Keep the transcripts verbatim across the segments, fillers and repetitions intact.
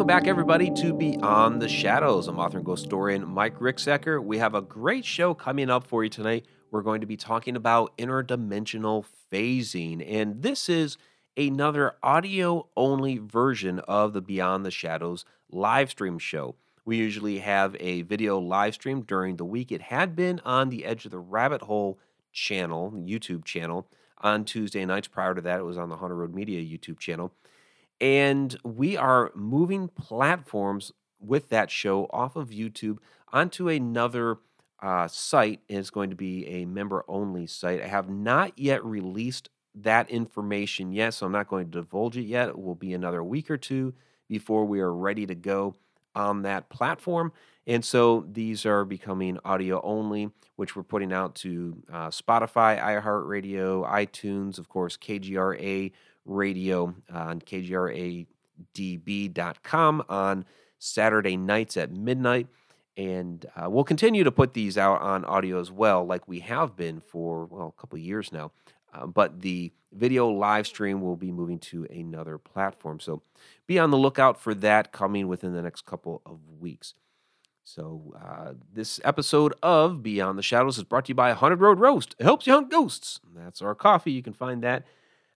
Welcome back, everybody, to Beyond the Shadows. I'm author and ghost historian Mike Ricksecker. We have a great show coming up for you tonight. We're going to be talking about interdimensional phasing, and this is another audio-only version of the Beyond the Shadows live stream show. We usually have a video live stream during the week. It had been on the Edge of the Rabbit Hole channel, YouTube channel, on Tuesday nights. Prior to that, it was on the Hunter Road Media YouTube channel. And we are moving platforms with that show off of YouTube onto another uh, site. It's going to be a member-only site. I have not yet released that information yet, so I'm not going to divulge it yet. It will be another week or two before we are ready to go on that platform. And so these are becoming audio-only, which we're putting out to uh, Spotify, iHeartRadio, iTunes, of course, K G R A, Radio on K G R A D B dot com on Saturday nights at midnight. And uh, we'll continue to put these out on audio as well, like we have been for, well, a couple of years now. Uh, but the video live stream will be moving to another platform. So be on the lookout for that coming within the next couple of weeks. So uh, this episode of Beyond the Shadows is brought to you by Haunted Road Roast. It helps you hunt ghosts. That's our coffee. You can find that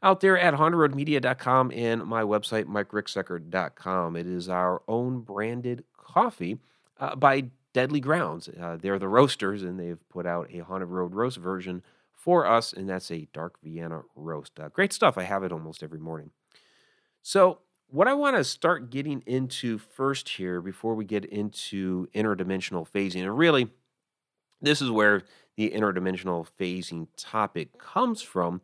out there at haunted road media dot com and my website, mike ricksecker dot com. It is our own branded coffee uh, by Deadly Grounds. Uh, they're the roasters, and they've put out a Haunted Road Roast version for us, and that's a dark Vienna roast. Uh, great stuff. I have it almost every morning. So what I want to start getting into first here before we get into interdimensional phasing, and really this is where the interdimensional phasing topic comes from,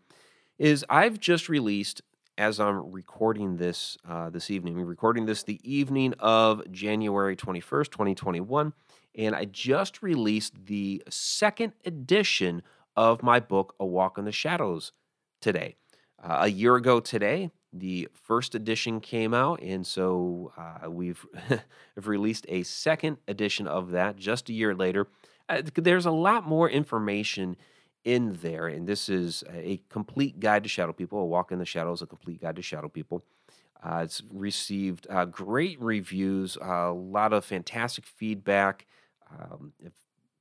is I've just released, as I'm recording this uh, this evening, we're recording this the evening of January twenty-first, twenty twenty-one, and I just released the second edition of my book, A Walk in the Shadows, today. Uh, a year ago today, the first edition came out, and so uh, we've have released a second edition of that just a year later. Uh, there's a lot more information in there, and this is a complete guide to shadow people. A Walk in the Shadows, a complete guide to shadow people. Uh, it's received uh, great reviews, a lot of fantastic feedback. Um, I've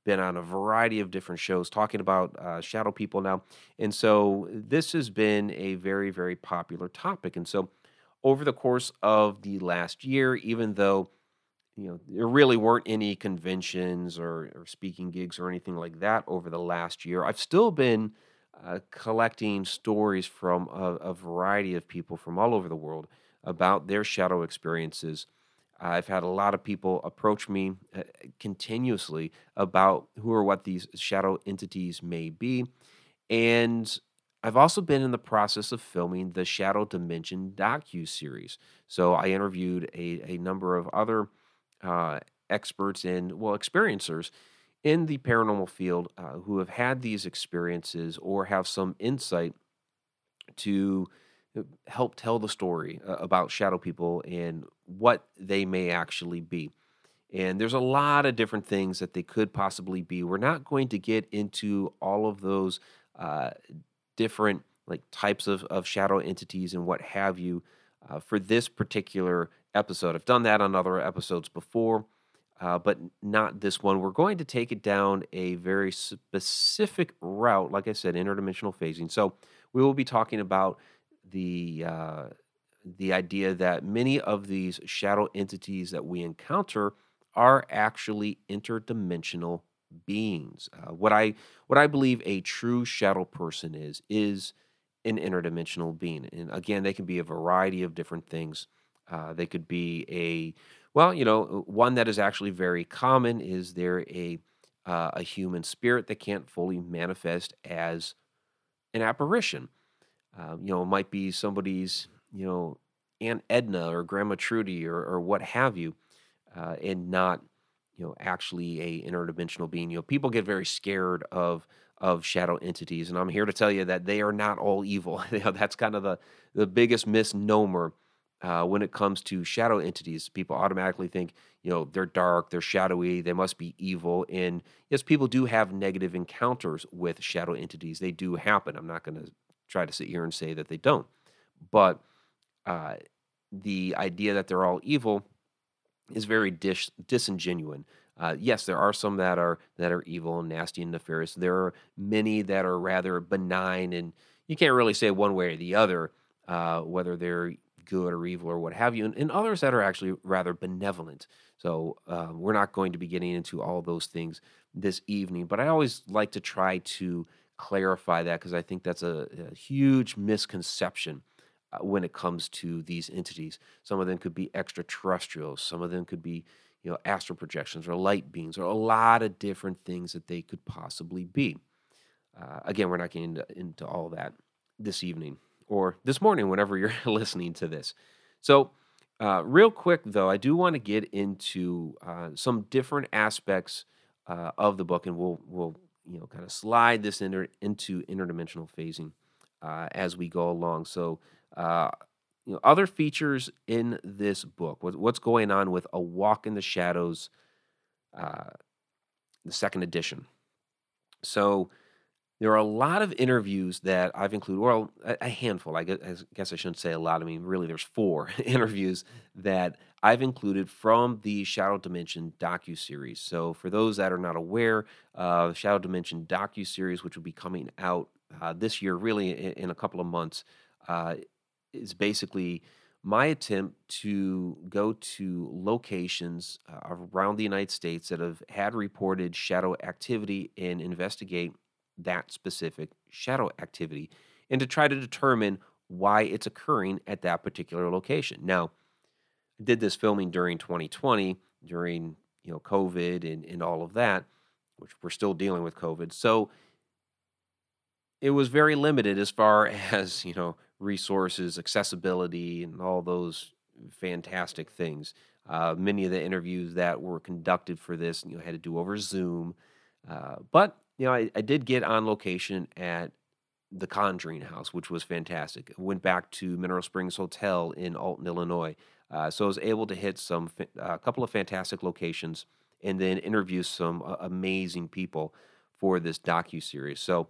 been on a variety of different shows talking about uh, shadow people now, and so this has been a very, very popular topic. And so over the course of the last year, even though you know, there really weren't any conventions or, or speaking gigs or anything like that over the last year, I've still been uh, collecting stories from a, a variety of people from all over the world about their shadow experiences. Uh, I've had a lot of people approach me uh, continuously about who or what these shadow entities may be. And I've also been in the process of filming the Shadow Dimension docu-series. So I interviewed a, a number of other Uh, experts in, well, experiencers in the paranormal field uh, who have had these experiences or have some insight to help tell the story uh, about shadow people and what they may actually be. And there's a lot of different things that they could possibly be. We're not going to get into all of those uh, different like types of, of shadow entities and what have you uh, for this particular episode. I've done that on other episodes before, uh, but not this one. We're going to take it down a very specific route, like I said, interdimensional phasing. So we will be talking about the uh, the idea that many of these shadow entities that we encounter are actually interdimensional beings. Uh, what I what I believe a true shadow person is is an interdimensional being, and again, they can be a variety of different things. Uh, they could be a, well, you know, one that is actually very common is there a uh, a human spirit that can't fully manifest as an apparition. Uh, you know, it might be somebody's, you know, Aunt Edna or Grandma Trudy or, or what have you, uh, and not, you know, actually a interdimensional being. You know, people get very scared of of shadow entities, and I'm here to tell you that they are not all evil. You know, that's kind of the, the biggest misnomer. Uh, when it comes to shadow entities, people automatically think, you know, they're dark, they're shadowy, they must be evil. And yes, people do have negative encounters with shadow entities. They do happen. I'm not going to try to sit here and say that they don't. But uh, the idea that they're all evil is very dis- disingenuous. Uh, yes, there are some that are that are evil and nasty and nefarious. There are many that are rather benign, and you can't really say one way or the other uh, whether they're good or evil or what have you, and, and others that are actually rather benevolent. So uh, we're not going to be getting into all those things this evening, but I always like to try to clarify that because I think that's a, a huge misconception uh, when it comes to these entities. Some of them could be extraterrestrials. Some of them could be, you know, astral projections or light beings or a lot of different things that they could possibly be. Uh, again, we're not getting into, into all that this evening or this morning, whenever you're listening to this. So uh, real quick, though, I do want to get into uh, some different aspects uh, of the book, and we'll we'll you know kind of slide this inter- into interdimensional phasing uh, as we go along. So uh, you know, other features in this book, what's going on with A Walk in the Shadows, uh, the second edition. So there are a lot of interviews that I've included, or a handful, I guess I shouldn't say a lot, I mean, really there's four interviews that I've included from the Shadow Dimension docuseries. So for those that are not aware, uh, the Shadow Dimension docuseries, which will be coming out uh, this year, really in, in a couple of months, uh, is basically my attempt to go to locations uh, around the United States that have had reported shadow activity and investigate that specific shadow activity and to try to determine why it's occurring at that particular location. Now, I did this filming during twenty twenty, during you know COVID and, and all of that, which we're still dealing with COVID. So it was very limited as far as, you know, resources, accessibility, and all those fantastic things. Uh, many of the interviews that were conducted for this, you know, had to do over Zoom. Uh, but, you know, I, I did get on location at the Conjuring House, which was fantastic. I went back to Mineral Springs Hotel in Alton, Illinois. Uh, so I was able to hit some a couple of fantastic locations and then interview some uh, amazing people for this docuseries. So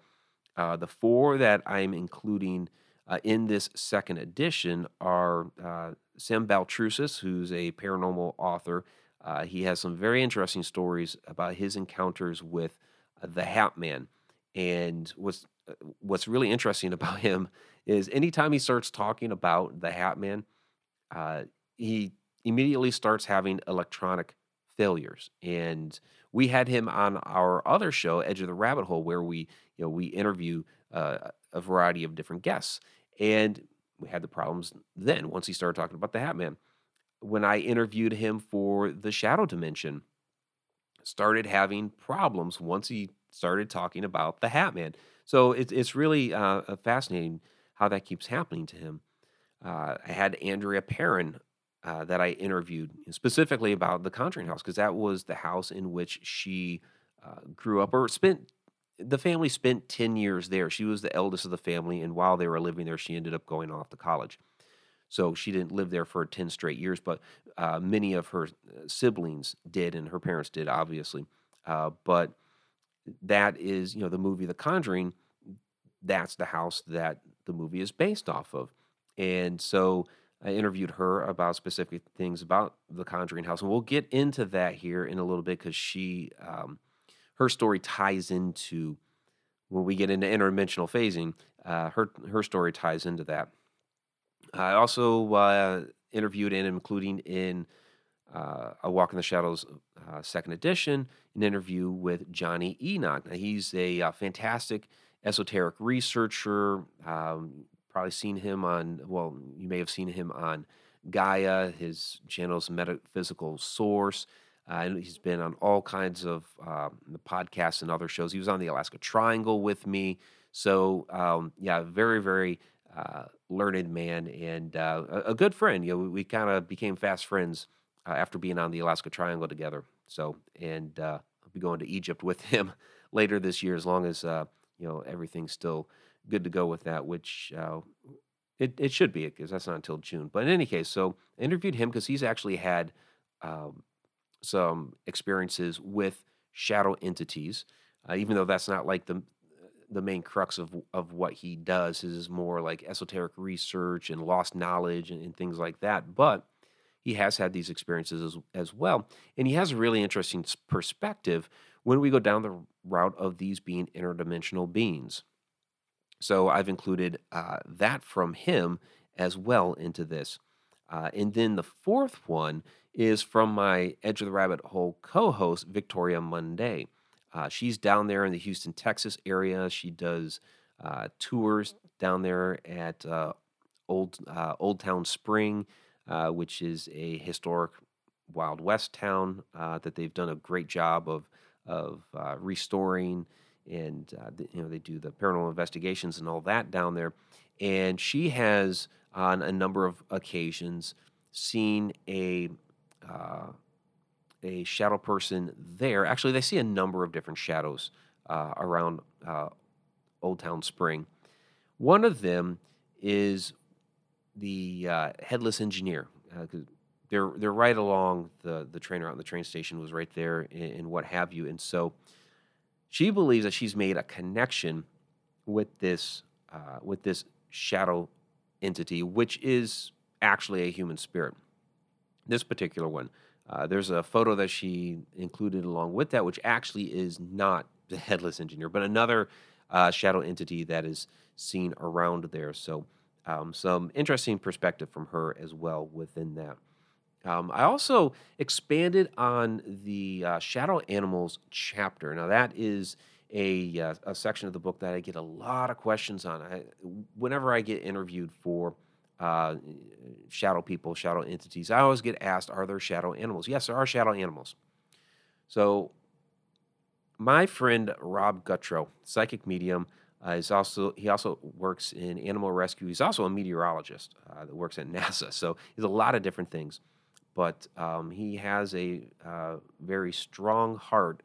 uh, the four that I'm including Uh, in this second edition are uh, Sam Baltrusis, who's a paranormal author. Uh, he has some very interesting stories about his encounters with uh, the Hat Man. And what's, what's really interesting about him is anytime he starts talking about the Hat Man, uh, he immediately starts having electronic failures. And we had him on our other show, Edge of the Rabbit Hole, where we, you know, we interview uh, a variety of different guests. And we had the problems then, once he started talking about the Hat Man. When I interviewed him for the Shadow Dimension, started having problems once he started talking about the Hat Man. So it, it's really uh, fascinating how that keeps happening to him. Uh, I had Andrea Perron uh, that I interviewed specifically about the Conjuring House, because that was the house in which she uh, grew up or spent. The family spent ten years there. She was the eldest of the family, and while they were living there, she ended up going off to college. So she didn't live there for ten straight years, but uh, many of her siblings did, and her parents did, obviously. Uh, but that is, you know, the movie The Conjuring, that's the house that the movie is based off of. And so I interviewed her about specific things about The Conjuring House, and we'll get into that here in a little bit because she... Um, Her story ties into, when we get into interdimensional phasing, uh, her her story ties into that. I also uh, interviewed, and including in uh, A Walk in the Shadows uh, second edition, an interview with Johnny Enoch. Now, he's a uh, fantastic esoteric researcher. Um, probably seen him on, well, you may have seen him on Gaia, his channel's Metaphysical Source. Uh, he's been on all kinds of uh, the podcasts and other shows. He was on the Alaska Triangle with me. So, um, yeah, very, very uh, learned man and uh, a good friend. You know, we, we kind of became fast friends uh, after being on the Alaska Triangle together. So, and uh, I'll be going to Egypt with him later this year, as long as, uh, you know, everything's still good to go with that, which uh, it, it should be, because that's not until June. But in any case, so I interviewed him because he's actually had... Um, some experiences with shadow entities, uh, even though that's not like the the main crux of of what he does. Is more like esoteric research and lost knowledge and, and things like that. But he has had these experiences as, as well. And he has a really interesting perspective when we go down the route of these being interdimensional beings. So I've included uh, that from him as well into this. Uh, and then the fourth one is from my Edge of the Rabbit Hole co-host, Victoria Monday. Uh, she's down there in the Houston, Texas area. She does uh, tours down there at uh, Old uh, Old Town Spring, uh, which is a historic Wild West town uh, that they've done a great job of of uh, restoring. And uh, the, you know, they do the paranormal investigations and all that down there. And she has, on a number of occasions, seen a uh, a shadow person there. Actually, they see a number of different shadows uh, around uh, Old Town Spring. One of them is the uh, Headless Engineer. Uh, they're they're right along the the train route. The train station was right there, and, and what have you. And so she believes that she's made a connection with this uh, with this shadow entity, which is actually a human spirit. This particular one, uh, there's a photo that she included along with that, which actually is not the Headless Engineer, but another uh, shadow entity that is seen around there. So um, some interesting perspective from her as well within that. Um, I also expanded on the uh, Shadow Animals chapter. Now, that is a, uh, a section of the book that I get a lot of questions on. I, whenever I get interviewed for uh, shadow people, shadow entities, I always get asked, are there shadow animals? Yes, there are shadow animals. So my friend Rob Gutro, psychic medium, uh, is also he also works in animal rescue. He's also a meteorologist uh, that works at NASA. So he's a lot of different things. But um, he has a uh, very strong heart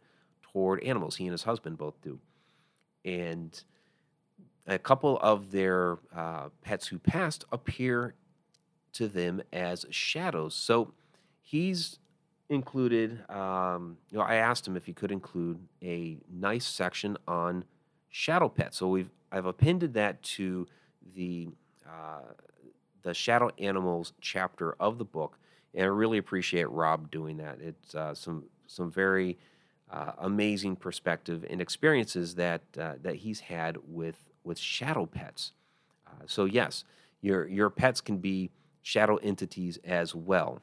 toward animals. He and his husband both do. And a couple of their uh, pets who passed appear to them as shadows. So he's included, um, you know, I asked him if he could include a nice section on shadow pets. So we've I've appended that to the uh, the Shadow Animals chapter of the book. And I really appreciate Rob doing that. It's uh, some some very uh, amazing perspective and experiences that uh, that he's had with with shadow pets. Uh, so yes, your your pets can be shadow entities as well,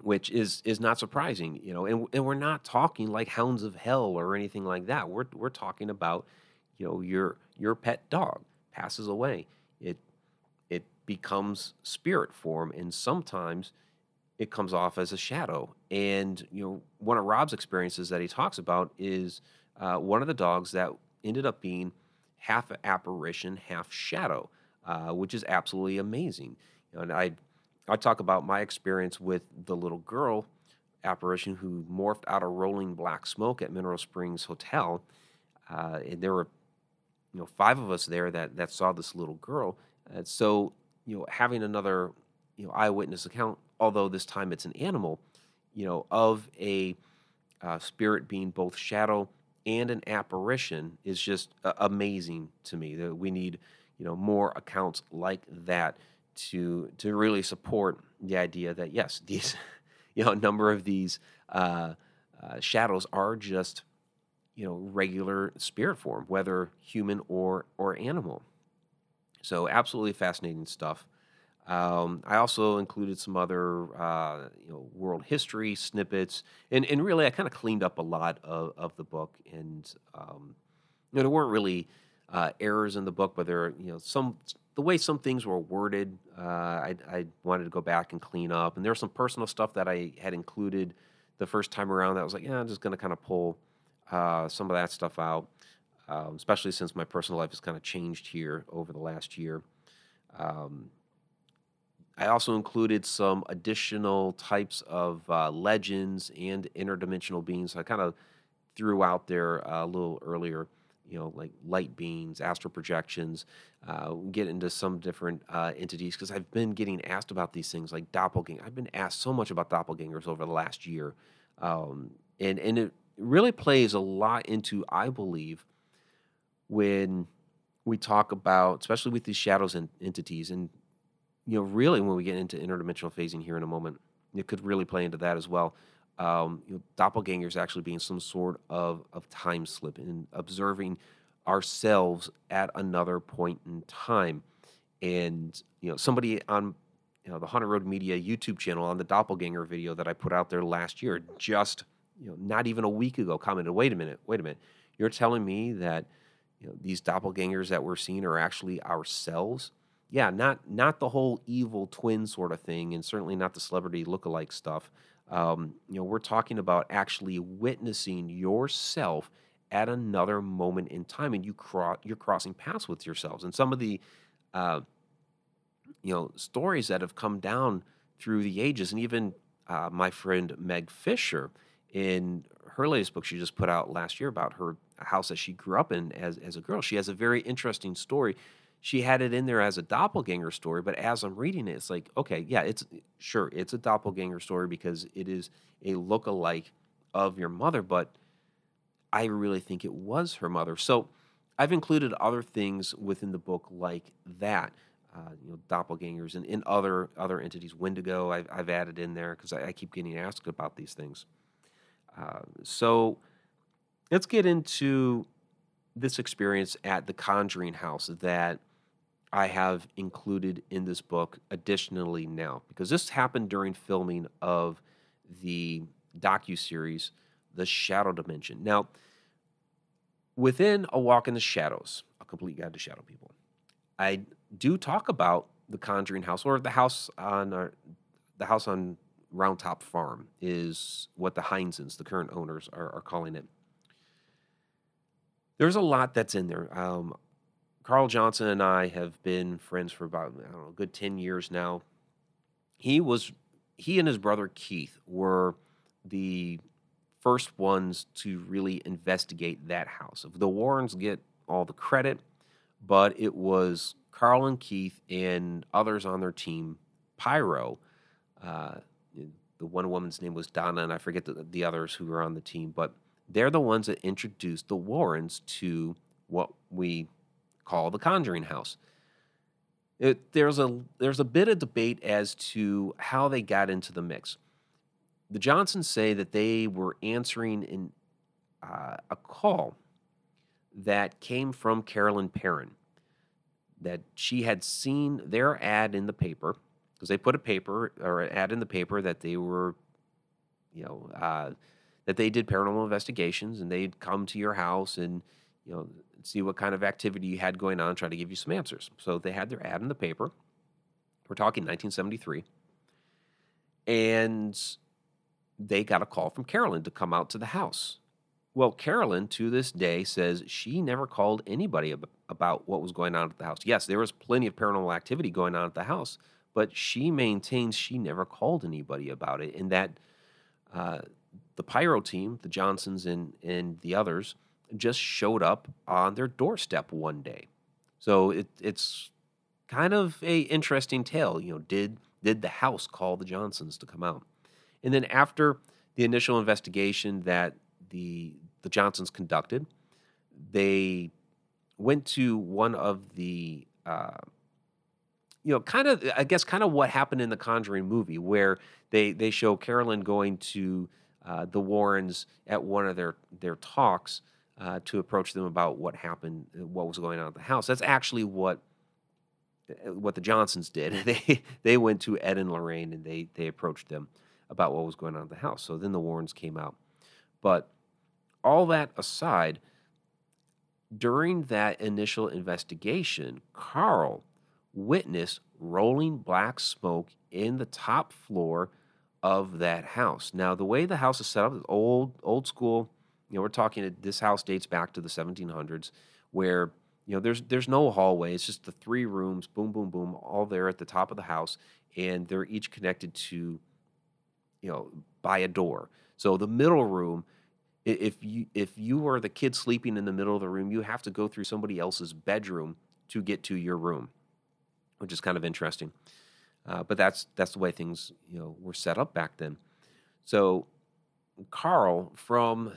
which is is not surprising, you know. And and we're not talking like hounds of hell or anything like that. We're we're talking about, you know, your your pet dog passes away. It it becomes spirit form, and sometimes it comes off as a shadow. And, you know, one of Rob's experiences that he talks about is uh, one of the dogs that ended up being half apparition, half shadow, uh, which is absolutely amazing. You know, and I I talk about my experience with the little girl apparition who morphed out of rolling black smoke at Mineral Springs Hotel. Uh, and there were, you know, five of us there that, that saw this little girl. And so, you know, having another, you know, eyewitness account, although this time it's an animal, you know, of a uh, spirit being both shadow and an apparition is just uh, amazing to me. That we need, you know, more accounts like that to to really support the idea that yes, these, you know, a number of these uh, uh, shadows are just, you know, regular spirit form, whether human or or animal. So absolutely fascinating stuff. Um, I also included some other uh, you know, world history snippets, and, and really I kind of cleaned up a lot of, of the book, and um, you know, there weren't really uh, errors in the book, but there, you know, some the way some things were worded, uh, I, I wanted to go back and clean up, and there was some personal stuff that I had included the first time around that I was like, yeah, I'm just going to kind of pull uh, some of that stuff out, um, especially since my personal life has kind of changed here over the last year. Um, I also included some additional types of uh, legends and interdimensional beings. So I kind of threw out there uh, a little earlier, you know, like light beings, astral projections, uh, we get into some different uh, entities, because I've been getting asked about these things like doppelganger. I've been asked so much about doppelgangers over the last year. Um, and, and it really plays a lot into, I believe, when we talk about, especially with these shadows and entities, and you know, really when we get into interdimensional phasing here in a moment, it could really play into that as well. Um, you know, doppelgangers actually being some sort of, of time slip and observing ourselves at another point in time. And, you know, somebody on you know, the Hunter Road Media YouTube channel on the doppelganger video that I put out there last year, just, you know, not even a week ago, commented, wait a minute, wait a minute. You're telling me that, you know, these doppelgangers that we're seeing are actually ourselves? Yeah, not not the whole evil twin sort of thing, and certainly not the celebrity lookalike stuff. Um, you know, we're talking about actually witnessing yourself at another moment in time, and you cro- you're crossing paths with yourselves. And some of the, uh, you know, stories that have come down through the ages, and even uh, my friend Meg Fisher, in her latest book she just put out last year about her house that she grew up in as, as a girl, she has a very interesting story. She had it in there as a doppelganger story, but as I'm reading it, it's like, okay, yeah, it's sure, it's a doppelganger story because it is a look-alike of your mother, but I really think it was her mother. So I've included other things within the book like that, uh, you know, doppelgangers and, and other other entities. Wendigo, I've, I've added in there because I, I keep getting asked about these things. Uh, so let's get into this experience at the Conjuring House that I have included in this book additionally now, because this happened during filming of the docuseries, The Shadow Dimension. Now, within A Walk in the Shadows, A Complete Guide to Shadow People, I do talk about the Conjuring House, or the house on our, the house on Roundtop Farm is what the Heinzens, the current owners, are, are calling it. There's a lot that's in there. Um, Carl Johnson and I have been friends for about, I don't know, a good ten years now. He was, he and his brother Keith were the first ones to really investigate that house. The Warrens get all the credit, but it was Carl and Keith and others on their team, PIRO. Uh, the one woman's name was Donna, and I forget the, the others who were on the team, but they're the ones that introduced the Warrens to what we call the Conjuring House. It, there's a there's a bit of debate as to how they got into the mix. The Johnsons say that they were answering in, uh, a call that came from Carolyn Perron, that she had seen their ad in the paper, because they put a paper or an ad in the paper that they were, you know, uh, that they did paranormal investigations, and they'd come to your house and, you know, see what kind of activity you had going on and try to give you some answers. So they had their ad in the paper. We're talking nineteen seventy-three. And they got a call from Carolyn to come out to the house. Well, Carolyn, to this day, says she never called anybody ab- about what was going on at the house. Yes, there was plenty of paranormal activity going on at the house, but she maintains she never called anybody about it, and that... Uh, The PIRO team, the Johnsons and, and the others, just showed up on their doorstep one day. So it, it's kind of a interesting tale. You know, did did the house call the Johnsons to come out? And then after the initial investigation that the the Johnsons conducted, they went to one of the, uh, you know, kind of, I guess, kind of what happened in the Conjuring movie, where they, they show Carolyn going to Uh, the Warrens at one of their their talks uh, to approach them about what happened, what was going on at the house. That's actually what what the Johnsons did. They they went to Ed and Lorraine and they they approached them about what was going on at the house. So then the Warrens came out. But all that aside, during that initial investigation, Carl witnessed rolling black smoke in the top floor of that house. Now, the way the house is set up is old, old school. You know, we're talking, this house dates back to the seventeen hundreds, where, you know, there's there's no hallway. It's just the three rooms, boom, boom, boom, all there at the top of the house, and they're each connected to, you know, by a door. So the middle room, if you if you are the kid sleeping in the middle of the room, you have to go through somebody else's bedroom to get to your room, which is kind of interesting. Uh, but that's that's the way things, you know, were set up back then. So Carl, from,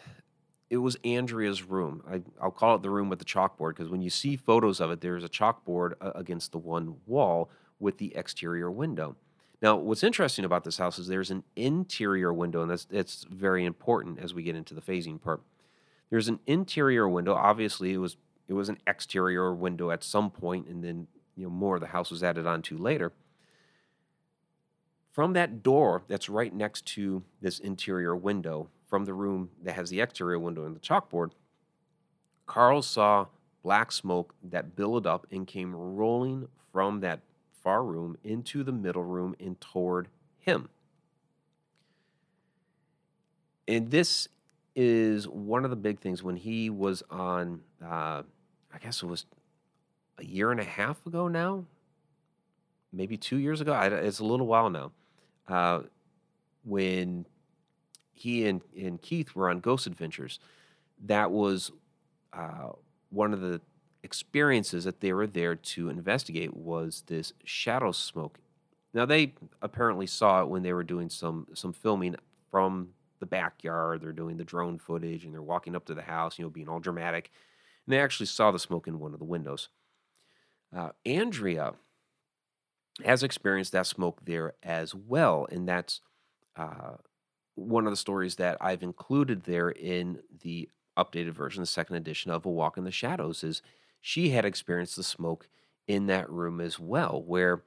it was Andrea's room. I, I'll call it the room with the chalkboard, because when you see photos of it, there's a chalkboard uh, against the one wall with the exterior window. Now, what's interesting about this house is there's an interior window, and that's, that's very important as we get into the phasing part. There's an interior window. Obviously, it was it was an exterior window at some point, and then you know more of the house was added onto later. From that door that's right next to this interior window, from the room that has the exterior window and the chalkboard, Carl saw black smoke that billowed up and came rolling from that far room into the middle room and toward him. And this is one of the big things. When he was on, uh, I guess it was a year and a half ago now, maybe two years ago. I, it's a little while now. Uh, when he and, and Keith were on Ghost Adventures, that was uh, one of the experiences that they were there to investigate was this shadow smoke. Now, they apparently saw it when they were doing some some filming from the backyard. They're doing the drone footage, and they're walking up to the house, you know, being all dramatic. And they actually saw the smoke in one of the windows. Uh, Andrea has experienced that smoke there as well, and that's uh, one of the stories that I've included there in the updated version, the second edition of A Walk in the Shadows, is she had experienced the smoke in that room as well, where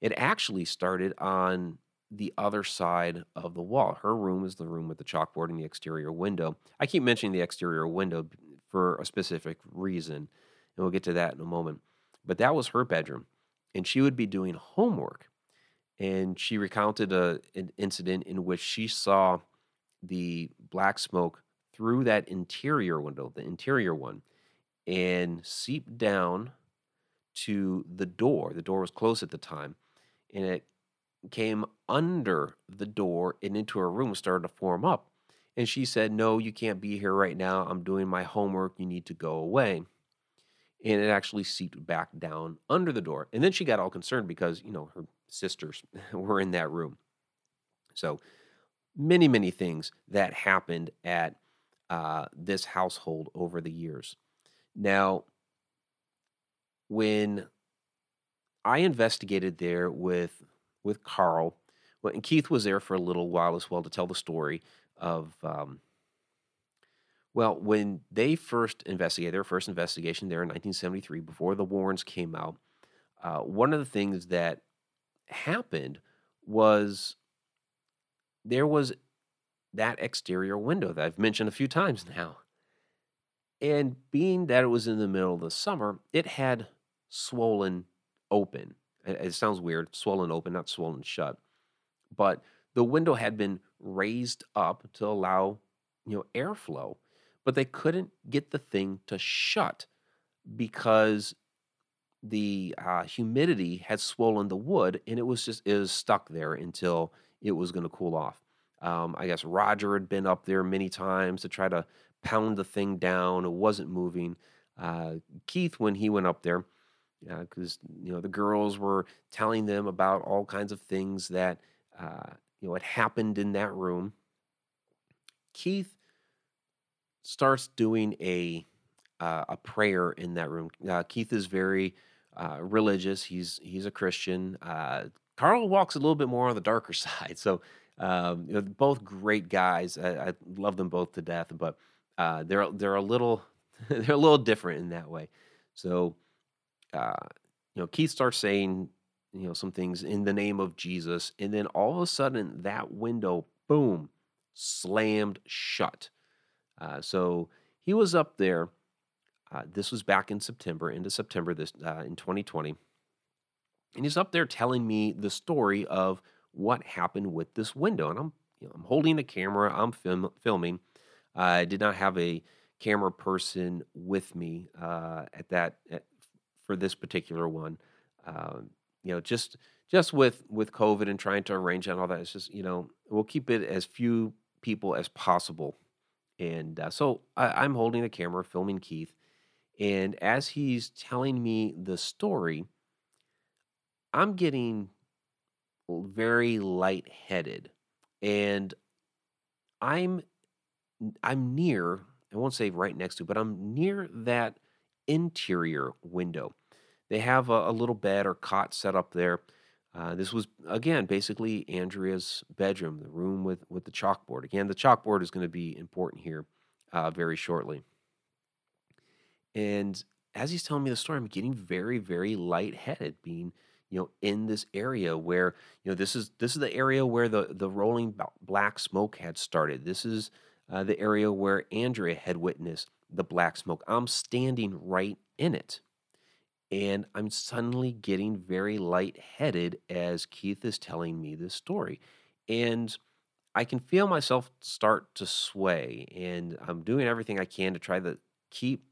it actually started on the other side of the wall. Her room is the room with the chalkboard and the exterior window. I keep mentioning the exterior window for a specific reason, and we'll get to that in a moment. But that was her bedroom, and she would be doing homework. And she recounted a, an incident in which she saw the black smoke through that interior window, the interior one, and seep down to the door. The door was closed at the time, and it came under the door and into her room, started to form up. And she said, "No, you can't be here right now. I'm doing my homework. You need to go away." And it actually seeped back down under the door. And then she got all concerned because, you know, her sisters were in that room. So many, many things that happened at uh, this household over the years. Now, when I investigated there with with Carl, well, and Keith was there for a little while as well to tell the story of... Um, Well, when they first investigated, their first investigation there in nineteen seventy-three, before the Warrens came out, uh, one of the things that happened was there was that exterior window that I've mentioned a few times now. And being that it was in the middle of the summer, it had swollen open. It, it sounds weird, swollen open, not swollen shut. But the window had been raised up to allow, you know, airflow. But they couldn't get the thing to shut because the uh, humidity had swollen the wood, and it was just it was stuck there until it was going to cool off. Um, I guess Roger had been up there many times to try to pound the thing down. It wasn't moving. Uh, Keith, when he went up there, because uh, you know the girls were telling them about all kinds of things that uh, you know had happened in that room. Keith starts doing a uh, a prayer in that room. Uh, Keith is very uh, religious. He's he's a Christian. Uh, Carl walks a little bit more on the darker side. So um, you know, both great guys. I, I love them both to death, but uh, they're they're a little they're a little different in that way. So uh, you know, Keith starts saying you know some things in the name of Jesus, and then all of a sudden that window, boom, slammed shut. Uh, so he was up there. Uh, this was back in September, into September this uh, in twenty twenty. And he's up there telling me the story of what happened with this window. And I'm, you know, I'm holding the camera. I'm film, filming. Uh, I did not have a camera person with me uh, at that at, for this particular one. Uh, you know, just just with with COVID and trying to arrange and all that. It's just you know we'll keep it as few people as possible. And uh, so I, I'm holding the camera, filming Keith. And as he's telling me the story, I'm getting very lightheaded. And I'm I'm near, I won't say right next to, but I'm near that interior window. They have a, a little bed or cot set up there. Uh, this was, again, basically Andrea's bedroom, the room with, with the chalkboard. Again, the chalkboard is going to be important here uh, very shortly. And as he's telling me the story, I'm getting very, very lightheaded, being, you know, in this area where, you know, this is this is the area where the, the rolling black smoke had started. This is uh, the area where Andrea had witnessed the black smoke. I'm standing right in it. And I'm suddenly getting very lightheaded as Keith is telling me this story. And I can feel myself start to sway. And I'm doing everything I can to try to keep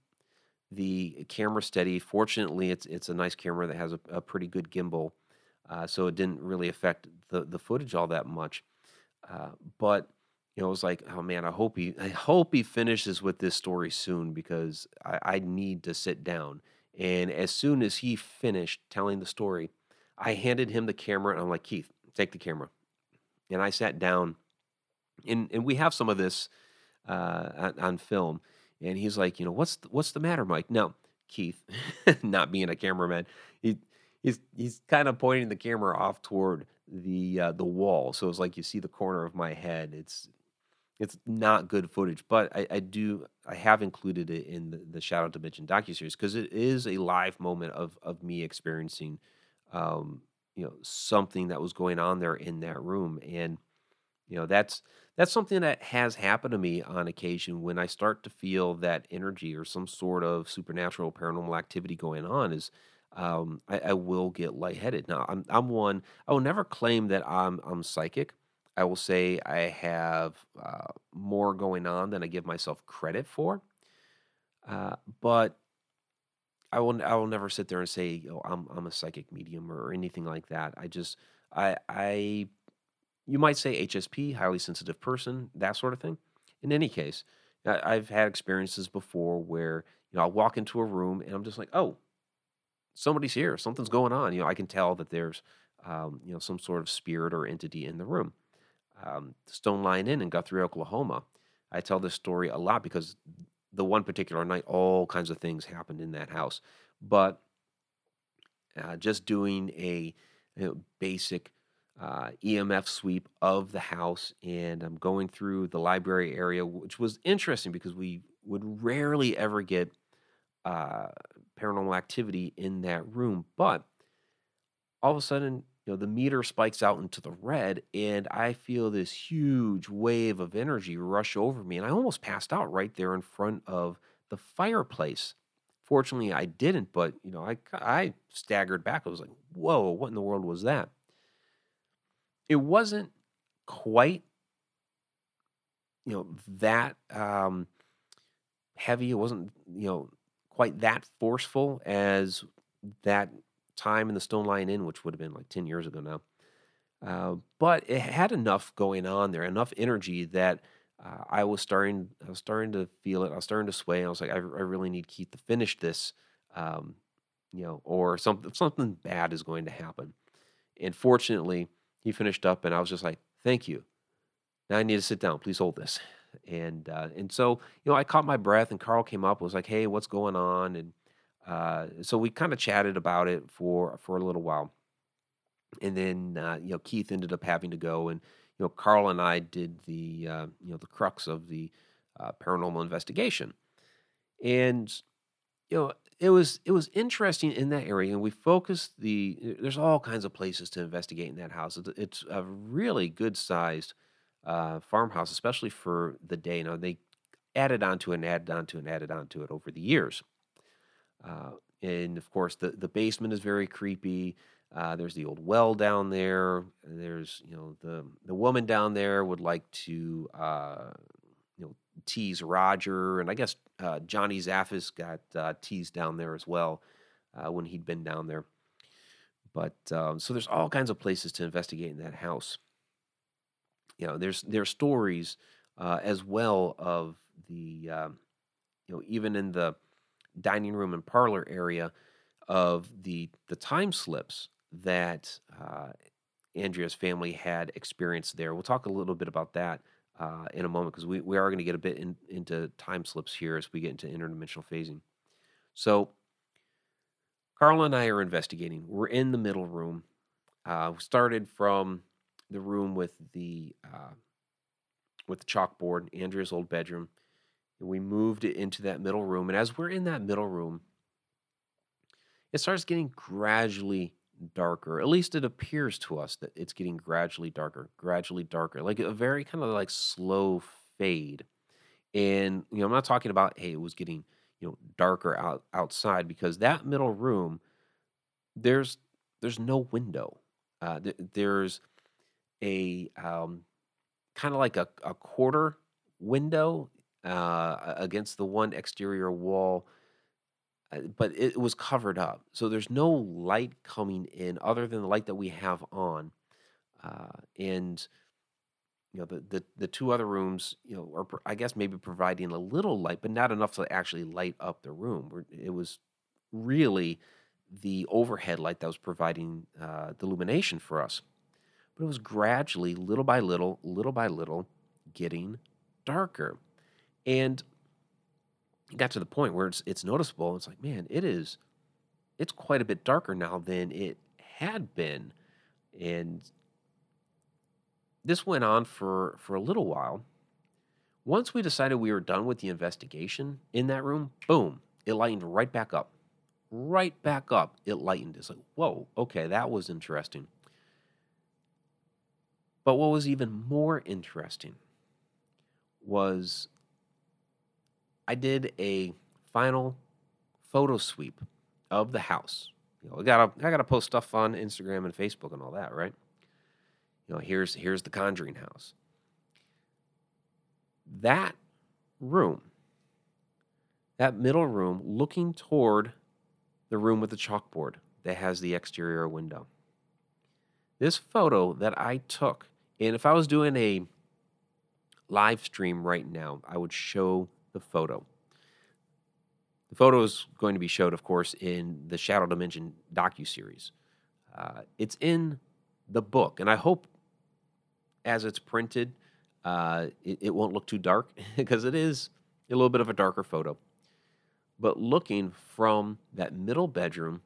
the camera steady. Fortunately, it's it's a nice camera that has a, a pretty good gimbal. Uh, so it didn't really affect the, the footage all that much. Uh, but, you know, it was like, oh, man, I hope he, I hope he finishes with this story soon, because I, I need to sit down. And as soon as he finished telling the story, I handed him the camera, and I'm like, Keith, take the camera. And I sat down, and, and we have some of this uh, on, on film. And he's like, you know, what's the, what's the matter, Mike? Now, Keith, not being a cameraman, he he's he's kind of pointing the camera off toward the uh, the wall. So it's like you see the corner of my head. It's It's not good footage, but I, I do I have included it in the, the Shadow Dimension docuseries, because it is a live moment of of me experiencing, um, you know, something that was going on there in that room, and you know that's that's something that has happened to me on occasion when I start to feel that energy or some sort of supernatural paranormal activity going on. Is um, I, I will get lightheaded. Now I'm I'm one I will never claim that I'm I'm psychic. I will say I have uh, more going on than I give myself credit for, uh, but I will I will never sit there and say, oh, I'm I'm a psychic medium or anything like that. I just I I you might say H S P, highly sensitive person, that sort of thing. In any case, I, I've had experiences before where, you know, I walk into a room and I'm just like, oh, somebody's here, something's going on. You know, I can tell that there's um, you know some sort of spirit or entity in the room. Um, Stone Lion Inn in Guthrie, Oklahoma. I tell this story a lot because the one particular night, all kinds of things happened in that house. But uh, just doing a you know, basic uh, E M F sweep of the house, and I'm going through the library area, which was interesting because we would rarely ever get uh, paranormal activity in that room. But all of a sudden, you know, the meter spikes out into the red, and I feel this huge wave of energy rush over me, and I almost passed out right there in front of the fireplace. Fortunately, I didn't, but, you know, I, I staggered back. I was like, whoa, what in the world was that? It wasn't quite, you know, that um, heavy. It wasn't, you know, quite that forceful as that time in the Stone Lion Inn, which would have been like ten years ago now. Uh, but it had enough going on there, enough energy that uh, I was starting I was starting to feel it. I was starting to sway. And I was like, I, I really need Keith to finish this, um, you know, or something, something bad is going to happen. And fortunately, he finished up, and I was just like, thank you. Now I need to sit down. Please hold this. And, uh, and so, you know, I caught my breath, and Carl came up, was like, hey, what's going on? And Uh, so we kind of chatted about it for, for a little while. And then, uh, you know, Keith ended up having to go, and, you know, Carl and I did the, uh, you know, the crux of the, uh, paranormal investigation. And, you know, it was, it was interesting in that area, and we focused the, there's all kinds of places to investigate in that house. It's a really good sized, uh, farmhouse, especially for the day. Now they added onto it and added onto it and added onto it over the years. Uh, and of course the, the basement is very creepy. Uh, there's the old well down there. There's, you know, the, the woman down there would like to, uh, you know, tease Roger. And I guess, uh, Johnny Zaffis got, uh, teased down there as well, uh, when he'd been down there. But, um, so there's all kinds of places to investigate in that house. You know, there's, there's stories, uh, as well of the, um, you know, even in the dining room and parlor area, of the the time slips that uh, Andrea's family had experienced there. We'll talk a little bit about that uh, in a moment, because we, we are going to get a bit in, into time slips here as we get into interdimensional phasing. So Carl and I are investigating. We're in the middle room. Uh, started from the room with the uh, with the chalkboard, Andrea's old bedroom, and we moved it into that middle room. And as we're in that middle room, it starts getting gradually darker. At least it appears to us that it's getting gradually darker, gradually darker, like a very kind of like slow fade. And, you know, I'm not talking about, hey, it was getting, you know, darker out, outside, because that middle room, there's there's no window. Uh, th- there's a um, kind of like a, a quarter window uh, against the one exterior wall, but it was covered up. So there's no light coming in other than the light that we have on. Uh, and, you know, the, the, the two other rooms, you know, are, I guess, maybe providing a little light, but not enough to actually light up the room. It was really the overhead light that was providing uh, the illumination for us. But it was gradually, little by little, little by little, getting darker. And it got to the point where it's it's noticeable. It's like, man, it is, it's quite a bit darker now than it had been. And this went on for, for a little while. Once we decided we were done with the investigation in that room, boom, it lightened right back up. Right back up, it lightened. It's like, whoa, okay, that was interesting. But what was even more interesting was I did a final photo sweep of the house. You know, I gotta I gotta post stuff on Instagram and Facebook and all that, right? You know, here's here's the Conjuring House. That room, that middle room, looking toward the room with the chalkboard that has the exterior window. This photo that I took, and if I was doing a live stream right now, I would show the photo. The photo is going to be showed, of course, in the Shadow Dimension docuseries. Uh, it's in the book, and I hope as it's printed, uh, it, it won't look too dark, because it is a little bit of a darker photo. But looking from that middle bedroom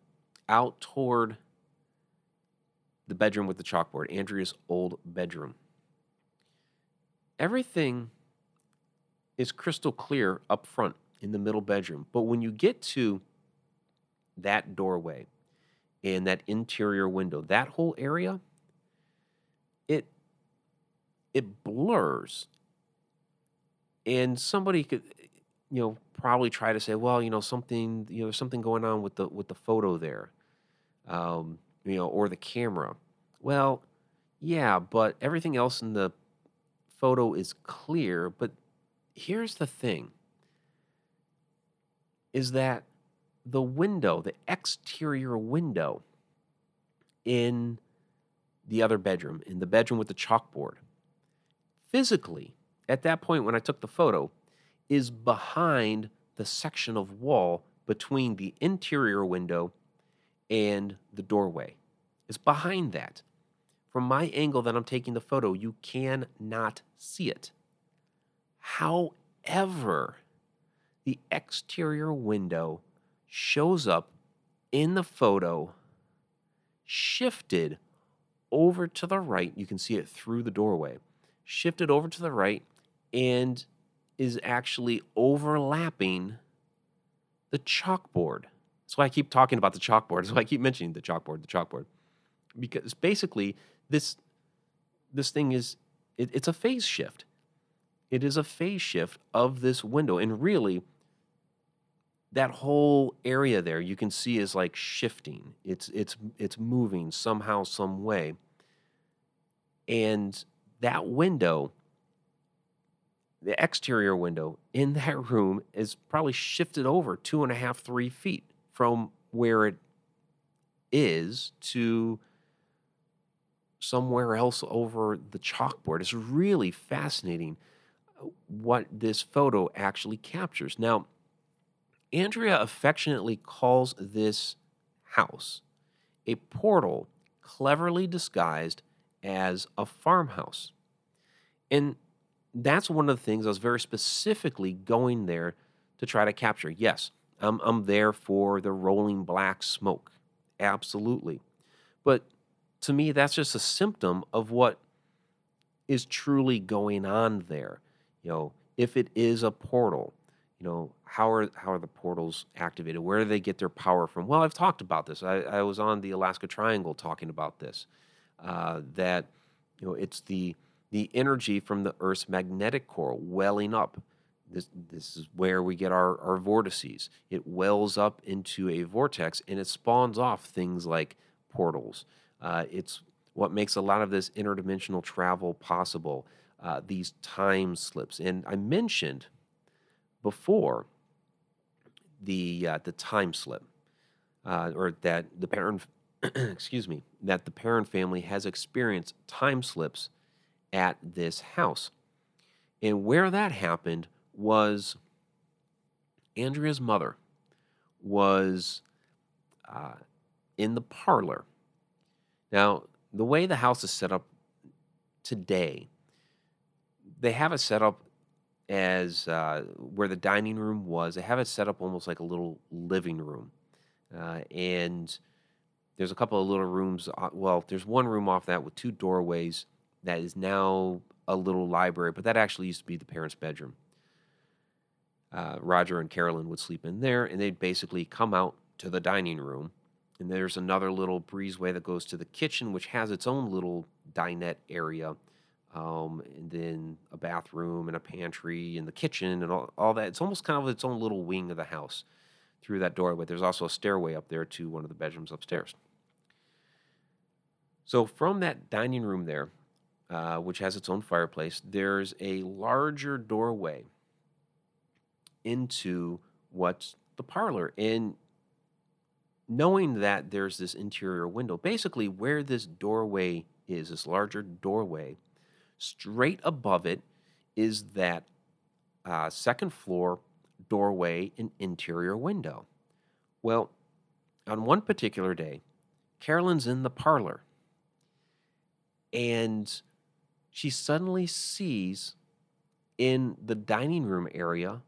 out toward the bedroom with the chalkboard, Andrea's old bedroom, everything is crystal clear up front in the middle bedroom. But when you get to that doorway and that interior window, that whole area, it it blurs. And somebody could, you know, probably try to say, well, you know, something, you know, there's something going on with the with the photo there, um, you know, or the camera. Well, yeah, but everything else in the photo is clear, but here's the thing, is that the window, the exterior window in the other bedroom, in the bedroom with the chalkboard, physically, at that point when I took the photo, is behind the section of wall between the interior window and the doorway. It's behind that. From my angle that I'm taking the photo, you cannot see it. However, the exterior window shows up in the photo, shifted over to the right. You can see it through the doorway. Shifted over to the right and is actually overlapping the chalkboard. That's why I keep talking about the chalkboard. That's why I keep mentioning the chalkboard, the chalkboard. Because basically, this, this thing is, it, it's a phase shift. It is a phase shift of this window. And really, that whole area there you can see is like shifting. It's it's it's moving somehow, some way. And that window, the exterior window in that room, is probably shifted over two and a half, three feet from where it is to somewhere else over the chalkboard. It's really fascinating what this photo actually captures. Now, Andrea affectionately calls this house a portal cleverly disguised as a farmhouse. And that's one of the things I was very specifically going there to try to capture. Yes, I'm, I'm there for the rolling black smoke. Absolutely. But to me, that's just a symptom of what is truly going on there. You know, if it is a portal, you know, how are how are the portals activated? Where do they get their power from? Well, I've talked about this. I, I was on the Alaska Triangle talking about this, uh, that, you know, it's the the energy from the Earth's magnetic core welling up. This this is where we get our, our vortices. It wells up into a vortex, and it spawns off things like portals. Uh, it's what makes a lot of this interdimensional travel possible, uh, these time slips. And I mentioned before the uh, the time slip, uh, or that the Perron, excuse me, that the Perron family has experienced time slips at this house. And where that happened was Andrea's mother was uh, in the parlor. Now, the way the house is set up today, they have it set up as uh, where the dining room was. They have it set up almost like a little living room. Uh, and there's a couple of little rooms. Well, there's one room off that with two doorways that is now a little library, but that actually used to be the parents' bedroom. Uh, Roger and Carolyn would sleep in there, and they'd basically come out to the dining room. And there's another little breezeway that goes to the kitchen, which has its own little dinette area, um, and then a bathroom and a pantry and the kitchen and all, all that. It's almost kind of its own little wing of the house through that doorway. There's also a stairway up there to one of the bedrooms upstairs. So from that dining room there, uh, which has its own fireplace, there's a larger doorway into what's the parlor. And knowing that there's this interior window, basically where this doorway is, this larger doorway, straight above it is that uh, second floor doorway and interior window. Well, on one particular day, Carolyn's in the parlor, and she suddenly sees in the dining room area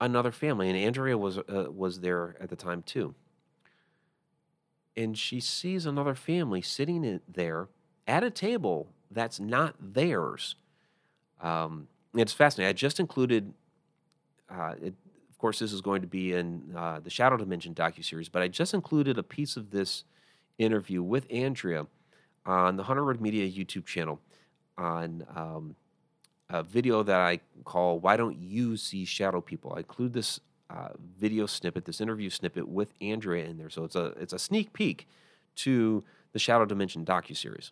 another family, and Andrea was uh, was there at the time too. And she sees another family sitting in there at a table that's not theirs. Um, it's fascinating. I just included, uh, it, of course, this is going to be in uh, the Shadow Dimension docuseries, but I just included a piece of this interview with Andrea on the Hunter Road Media YouTube channel on um, a video that I call "Why Don't You See Shadow People?" I include this Uh, video snippet, this interview snippet with Andrea in there. So it's a it's a sneak peek to the Shadow Dimension docuseries.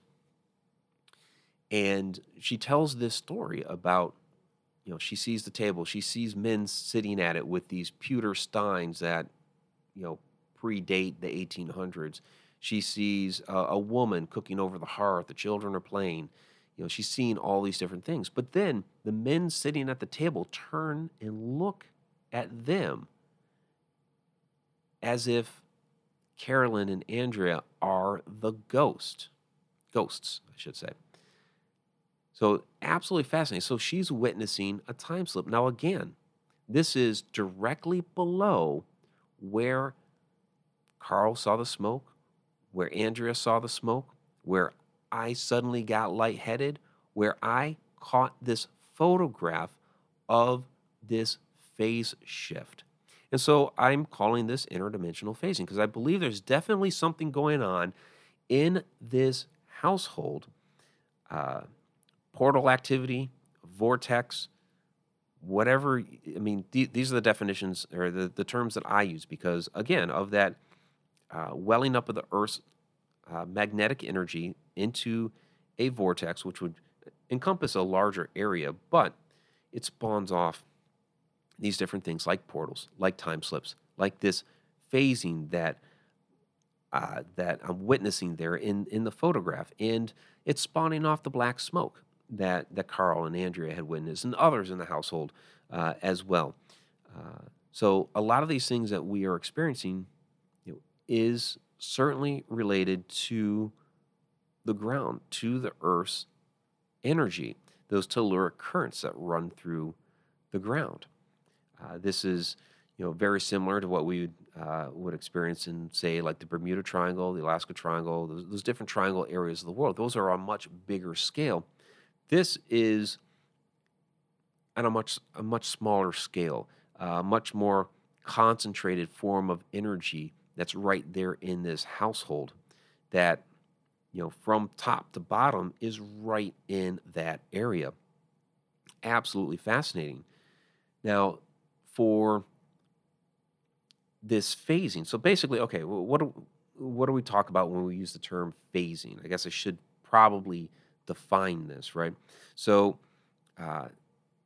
And she tells this story about, you know, she sees the table, she sees men sitting at it with these pewter steins that, you know, predate the eighteen hundreds. She sees a, a woman cooking over the hearth, the children are playing. You know, she's seeing all these different things. But then the men sitting at the table turn and look at them as if Carolyn and Andrea are the ghost. Ghosts, I should say. So absolutely fascinating. So she's witnessing a time slip. Now again, this is directly below where Carl saw the smoke, where Andrea saw the smoke, where I suddenly got lightheaded, where I caught this photograph of this phase shift. And so I'm calling this interdimensional phasing because I believe there's definitely something going on in this household. Uh, portal activity, vortex, whatever. I mean, th- these are the definitions or the, the terms that I use because, again, of that uh, welling up of the Earth's uh, magnetic energy into a vortex, which would encompass a larger area, but it spawns off these different things like portals, like time slips, like this phasing that uh, that I'm witnessing there in, in the photograph. And it's spawning off the black smoke that, that Carl and Andrea had witnessed and others in the household uh, as well. Uh, so a lot of these things that we are experiencing, you know, is certainly related to the ground, to the Earth's energy, those telluric currents that run through the ground. Uh, this is, you know, very similar to what we would uh, would experience in, say, like the Bermuda Triangle, the Alaska Triangle, those, those different triangle areas of the world. Those are on a much bigger scale. This is on a much a much smaller scale, uh, much more concentrated form of energy that's right there in this household that, you know, from top to bottom is right in that area. Absolutely fascinating. Now, for this phasing, so basically, okay, what do, what do we talk about when we use the term phasing? I guess I should probably define this, right? So uh,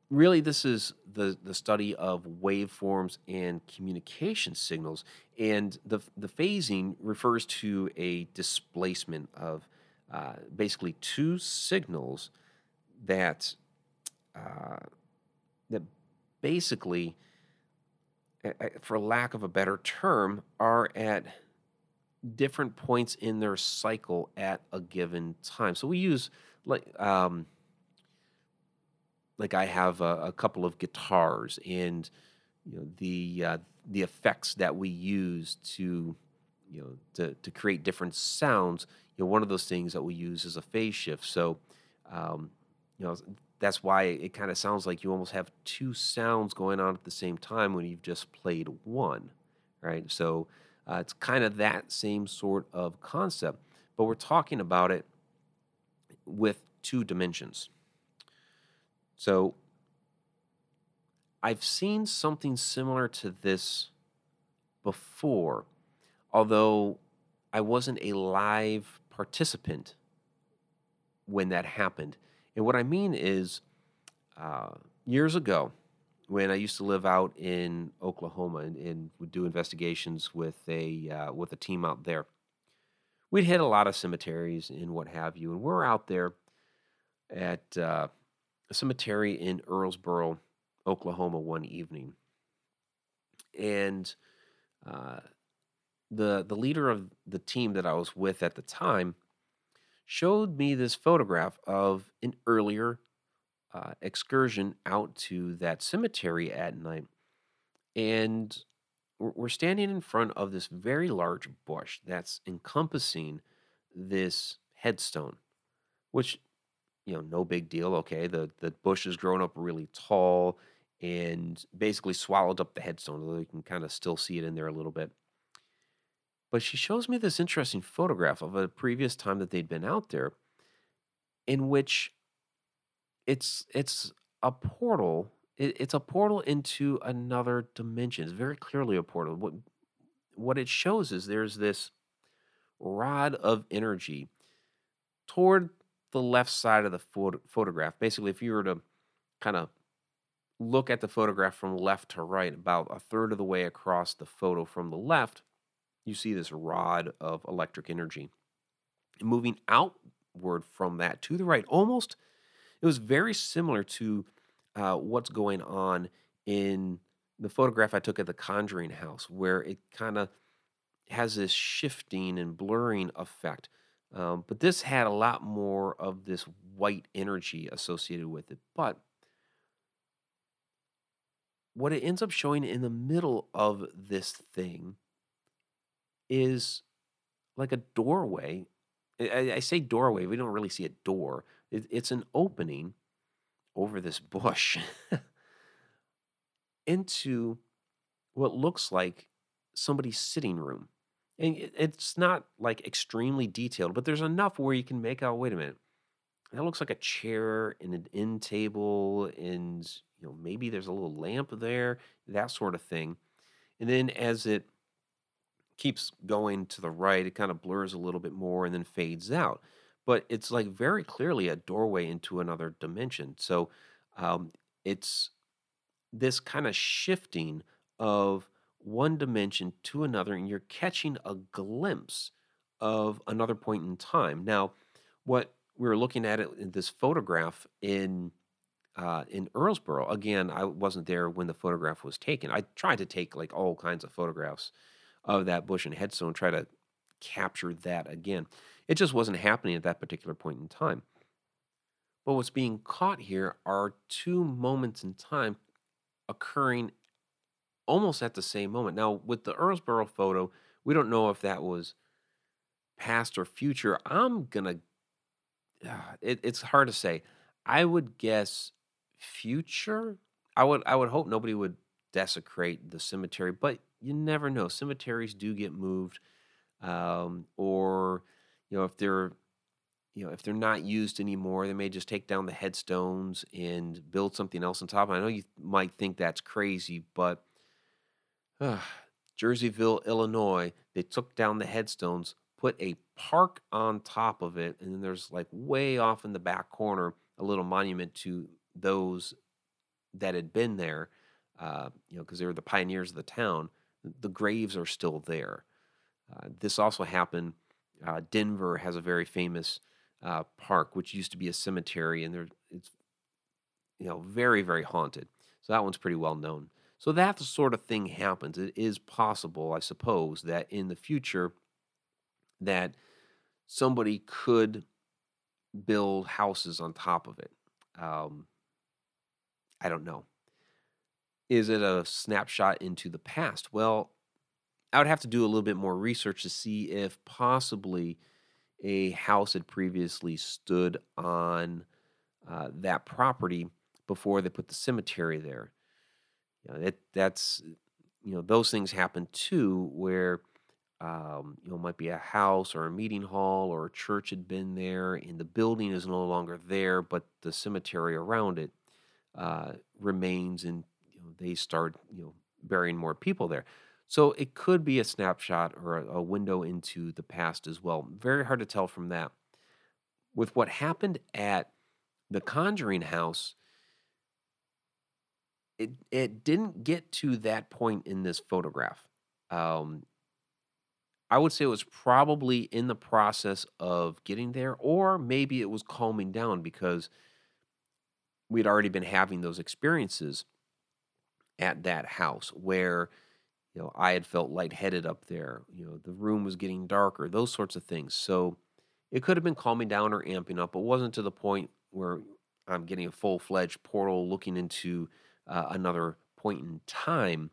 really this is the, the study of waveforms and communication signals, and the, the phasing refers to a displacement of uh, basically two signals that uh, that basically, for lack of a better term, are at different points in their cycle at a given time. So we use, like, um, like I have a, a couple of guitars, and you know the uh, the effects that we use to, you know, to to create different sounds. You know, one of those things that we use is a phase shift. So, um, you know. That's why it kind of sounds like you almost have two sounds going on at the same time when you've just played one, right? So uh, it's kind of that same sort of concept, but we're talking about it with two dimensions. So I've seen something similar to this before, although I wasn't a live participant when that happened. And what I mean is, uh, years ago, when I used to live out in Oklahoma and, and would do investigations with a uh, with a team out there, we'd hit a lot of cemeteries and what have you. And we're out there at uh, a cemetery in Earlsboro, Oklahoma, one evening, and uh, the the leader of the team that I was with at the time showed me this photograph of an earlier uh, excursion out to that cemetery at night. And we're standing in front of this very large bush that's encompassing this headstone, which, you know, no big deal, okay? The, the bush has grown up really tall and basically swallowed up the headstone, although you can kind of still see it in there a little bit. But she shows me this interesting photograph of a previous time that they'd been out there, in which it's it's a portal. It, it's a portal into another dimension. It's very clearly a portal. What, what it shows is there's this rod of energy toward the left side of the photo, photograph. Basically, if you were to kind of look at the photograph from left to right, about a third of the way across the photo from the left, you see this rod of electric energy moving outward from that to the right. Almost, it was very similar to uh, what's going on in the photograph I took at the Conjuring House, where it kind of has this shifting and blurring effect. Um, but this had a lot more of this white energy associated with it. But what it ends up showing in the middle of this thing is like a doorway. I, I say doorway, we don't really see a door. It, it's an opening over this bush into what looks like somebody's sitting room. And it, it's not like extremely detailed, but there's enough where you can make out, wait a minute, that looks like a chair and an end table, and you know maybe there's a little lamp there, that sort of thing. And then as it keeps going to the right, it kind of blurs a little bit more and then fades out. But it's like very clearly a doorway into another dimension. So um, it's this kind of shifting of one dimension to another, and you're catching a glimpse of another point in time. Now, what we were looking at in this photograph in uh, in Earlsboro, again, I wasn't there when the photograph was taken. I tried to take like all kinds of photographs of that bush and headstone, try to capture that again. It just wasn't happening at that particular point in time. But what's being caught here are two moments in time occurring almost at the same moment. Now, with the Earlsboro photo, we don't know if that was past or future. I'm going to... Uh, it, it's hard to say. I would guess future. I would I would hope nobody would desecrate the cemetery, but you never know. Cemeteries do get moved, um, or you know if they're you know if they're not used anymore, they may just take down the headstones and build something else on top. And I know you might think that's crazy, but uh, Jerseyville, Illinois, they took down the headstones, put a park on top of it, and then there's like way off in the back corner a little monument to those that had been there, uh, you know, because they were the pioneers of the town. The graves are still there. Uh, this also happened. Uh, Denver has a very famous uh, park, which used to be a cemetery, and there it's, you know, very, very haunted. So that one's pretty well known. So that sort of thing happens. It is possible, I suppose, that in the future that somebody could build houses on top of it. Um, I don't know. Is it a snapshot into the past? Well, I would have to do a little bit more research to see if possibly a house had previously stood on uh, that property before they put the cemetery there. You know, that that's you know those things happen too, where um, you know it might be a house or a meeting hall or a church had been there, and the building is no longer there, but the cemetery around it Uh, remains, and you know, they start you know burying more people there. So it could be a snapshot or a, a window into the past as well. Very hard to tell from that. With what happened at the Conjuring House, it it didn't get to that point in this photograph. Um, I would say it was probably in the process of getting there, or maybe it was calming down because we'd already been having those experiences at that house where, you know, I had felt lightheaded up there. You know, the room was getting darker, those sorts of things. So it could have been calming down or amping up, but wasn't to the point where I'm getting a full-fledged portal looking into uh, another point in time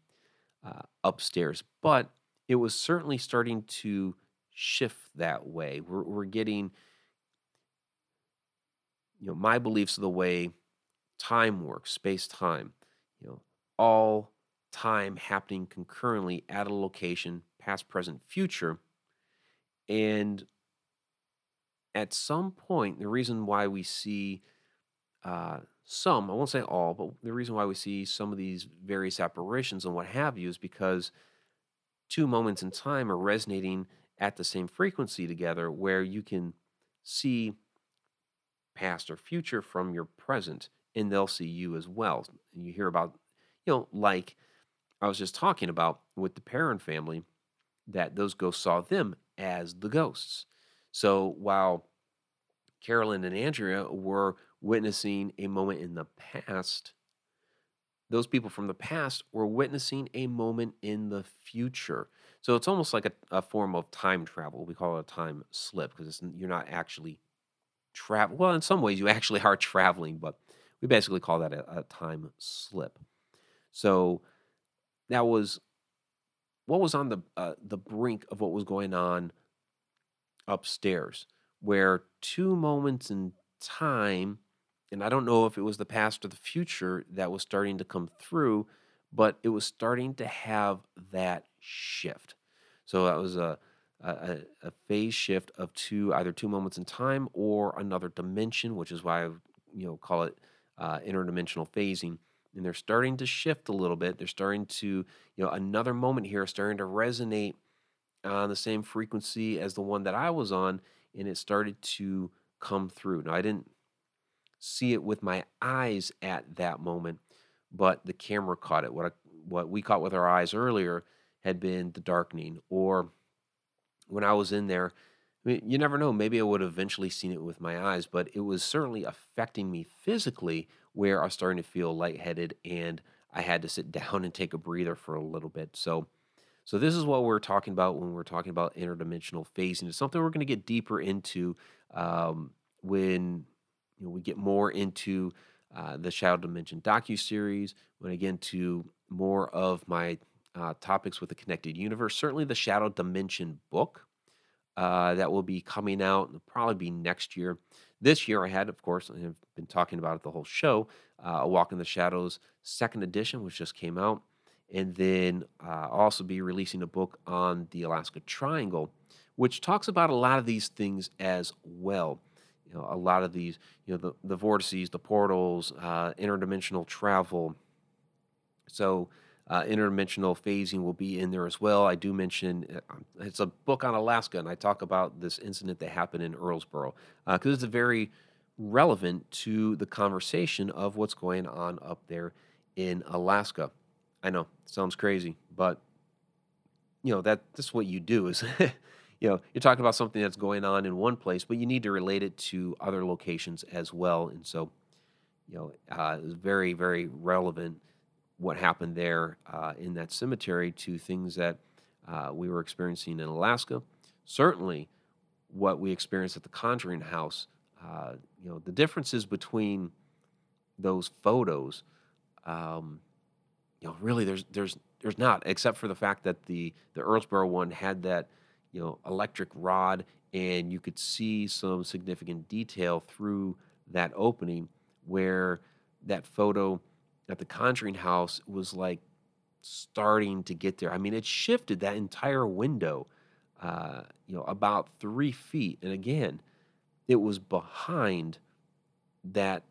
uh, upstairs. But it was certainly starting to shift that way. We're, we're getting, you know, my beliefs of the way time works, space-time, you know, all time happening concurrently at a location, past, present, future. And at some point, the reason why we see uh, some, I won't say all, but the reason why we see some of these various apparitions and what have you is because two moments in time are resonating at the same frequency together where you can see past or future from your present, and they'll see you as well. You hear about, you know, like I was just talking about with the Perron family, that those ghosts saw them as the ghosts. So while Carolyn and Andrea were witnessing a moment in the past, those people from the past were witnessing a moment in the future. So it's almost like a, a form of time travel. We call it a time slip because you're not actually travel. Well, in some ways you actually are traveling, but we basically call that a, a time slip. So that was what was on the uh, the brink of what was going on upstairs, where two moments in time, and I don't know if it was the past or the future that was starting to come through, but it was starting to have that shift. So that was a a, a phase shift of two, either two moments in time or another dimension, which is why I you know call it Uh, interdimensional phasing, and they're starting to shift a little bit. They're starting to, you know, another moment here starting to resonate on the same frequency as the one that I was on, and it started to come through. Now, I didn't see it with my eyes at that moment, but the camera caught it. What I, what we caught with our eyes earlier had been the darkening, or when I was in there, I mean, you never know. Maybe I would have eventually seen it with my eyes, but it was certainly affecting me physically where I was starting to feel lightheaded and I had to sit down and take a breather for a little bit. So so this is what we're talking about when we're talking about interdimensional phasing. It's something we're going to get deeper into um, when you know, we get more into uh, the Shadow Dimension docuseries, when I get into more of my uh, topics with the connected universe. Certainly the Shadow Dimension book uh, that will be coming out. It'll probably be next year. This year I had, of course, and I've been talking about it the whole show, uh, A Walk in the Shadows second edition, which just came out. And then uh, also be releasing a book on the Alaska Triangle, which talks about a lot of these things as well. You know, a lot of these, you know, the, the vortices, the portals, uh, interdimensional travel. So uh, interdimensional phasing will be in there as well. I do mention, it's a book on Alaska, and I talk about this incident that happened in Earlsboro, because uh, it's very relevant to the conversation of what's going on up there in Alaska. I know, sounds crazy, but, you know, that that's what you do is, you know, you're talking about something that's going on in one place, but you need to relate it to other locations as well. And so, you know, uh, it was very, very relevant what happened there uh, in that cemetery to things that uh, we were experiencing in Alaska. Certainly what we experienced at the Conjuring House, uh, you know, the differences between those photos, um you know, really, there's there's there's not, except for the fact that the the Earlsboro one had that, you know, electric rod, and you could see some significant detail through that opening, where that photo at the Conjuring House was like starting to get there. I mean, it shifted that entire window, uh, you know, about three feet, and again, it was behind that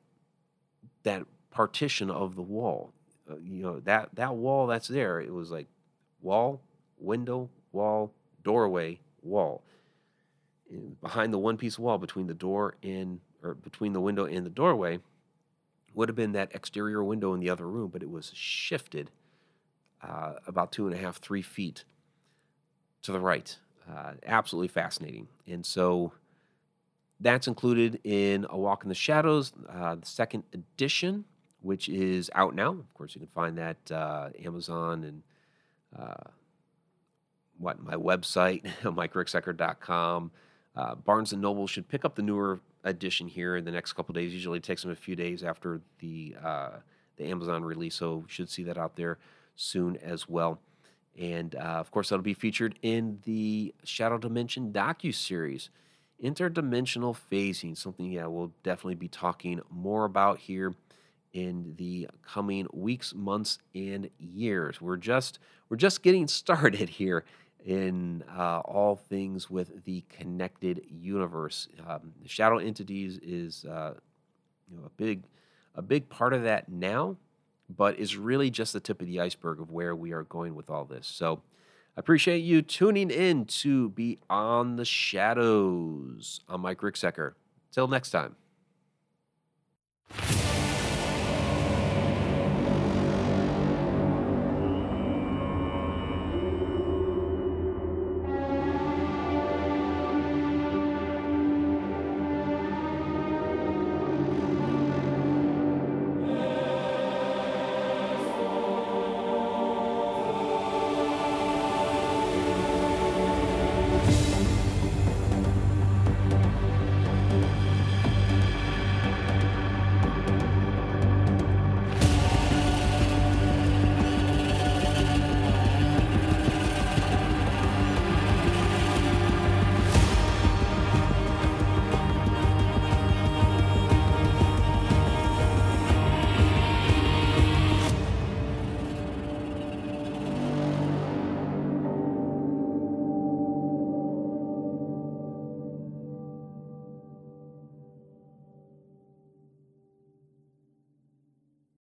that partition of the wall. Uh, you know, that, that wall that's there, it was like wall, window, wall, doorway, wall. And behind the one piece of wall between the door and, or between the window and the doorway, would have been that exterior window in the other room, but it was shifted uh, about two and a half, three feet to the right. Uh, absolutely fascinating. And so that's included in A Walk in the Shadows, uh, the second edition, which is out now. Of course, you can find that uh, Amazon and uh, what my website, mike ricksecker dot com. Uh, Barnes and Noble should pick up the newer edition here in the next couple of days. Usually it takes them a few days after the uh, the Amazon release, so should see that out there soon as well. And, uh, of course, that'll be featured in the Shadow Dimension docuseries. Interdimensional phasing, something yeah, we'll definitely be talking more about here in the coming weeks, months, and years. We're just we're just getting started here in uh, all things with the connected universe. Um, the shadow entities is uh, you know a big a big part of that now, but is really just the tip of the iceberg of where we are going with all this. So I appreciate you tuning in to Beyond the Shadows. I'm Mike Ricksecker. Till next time.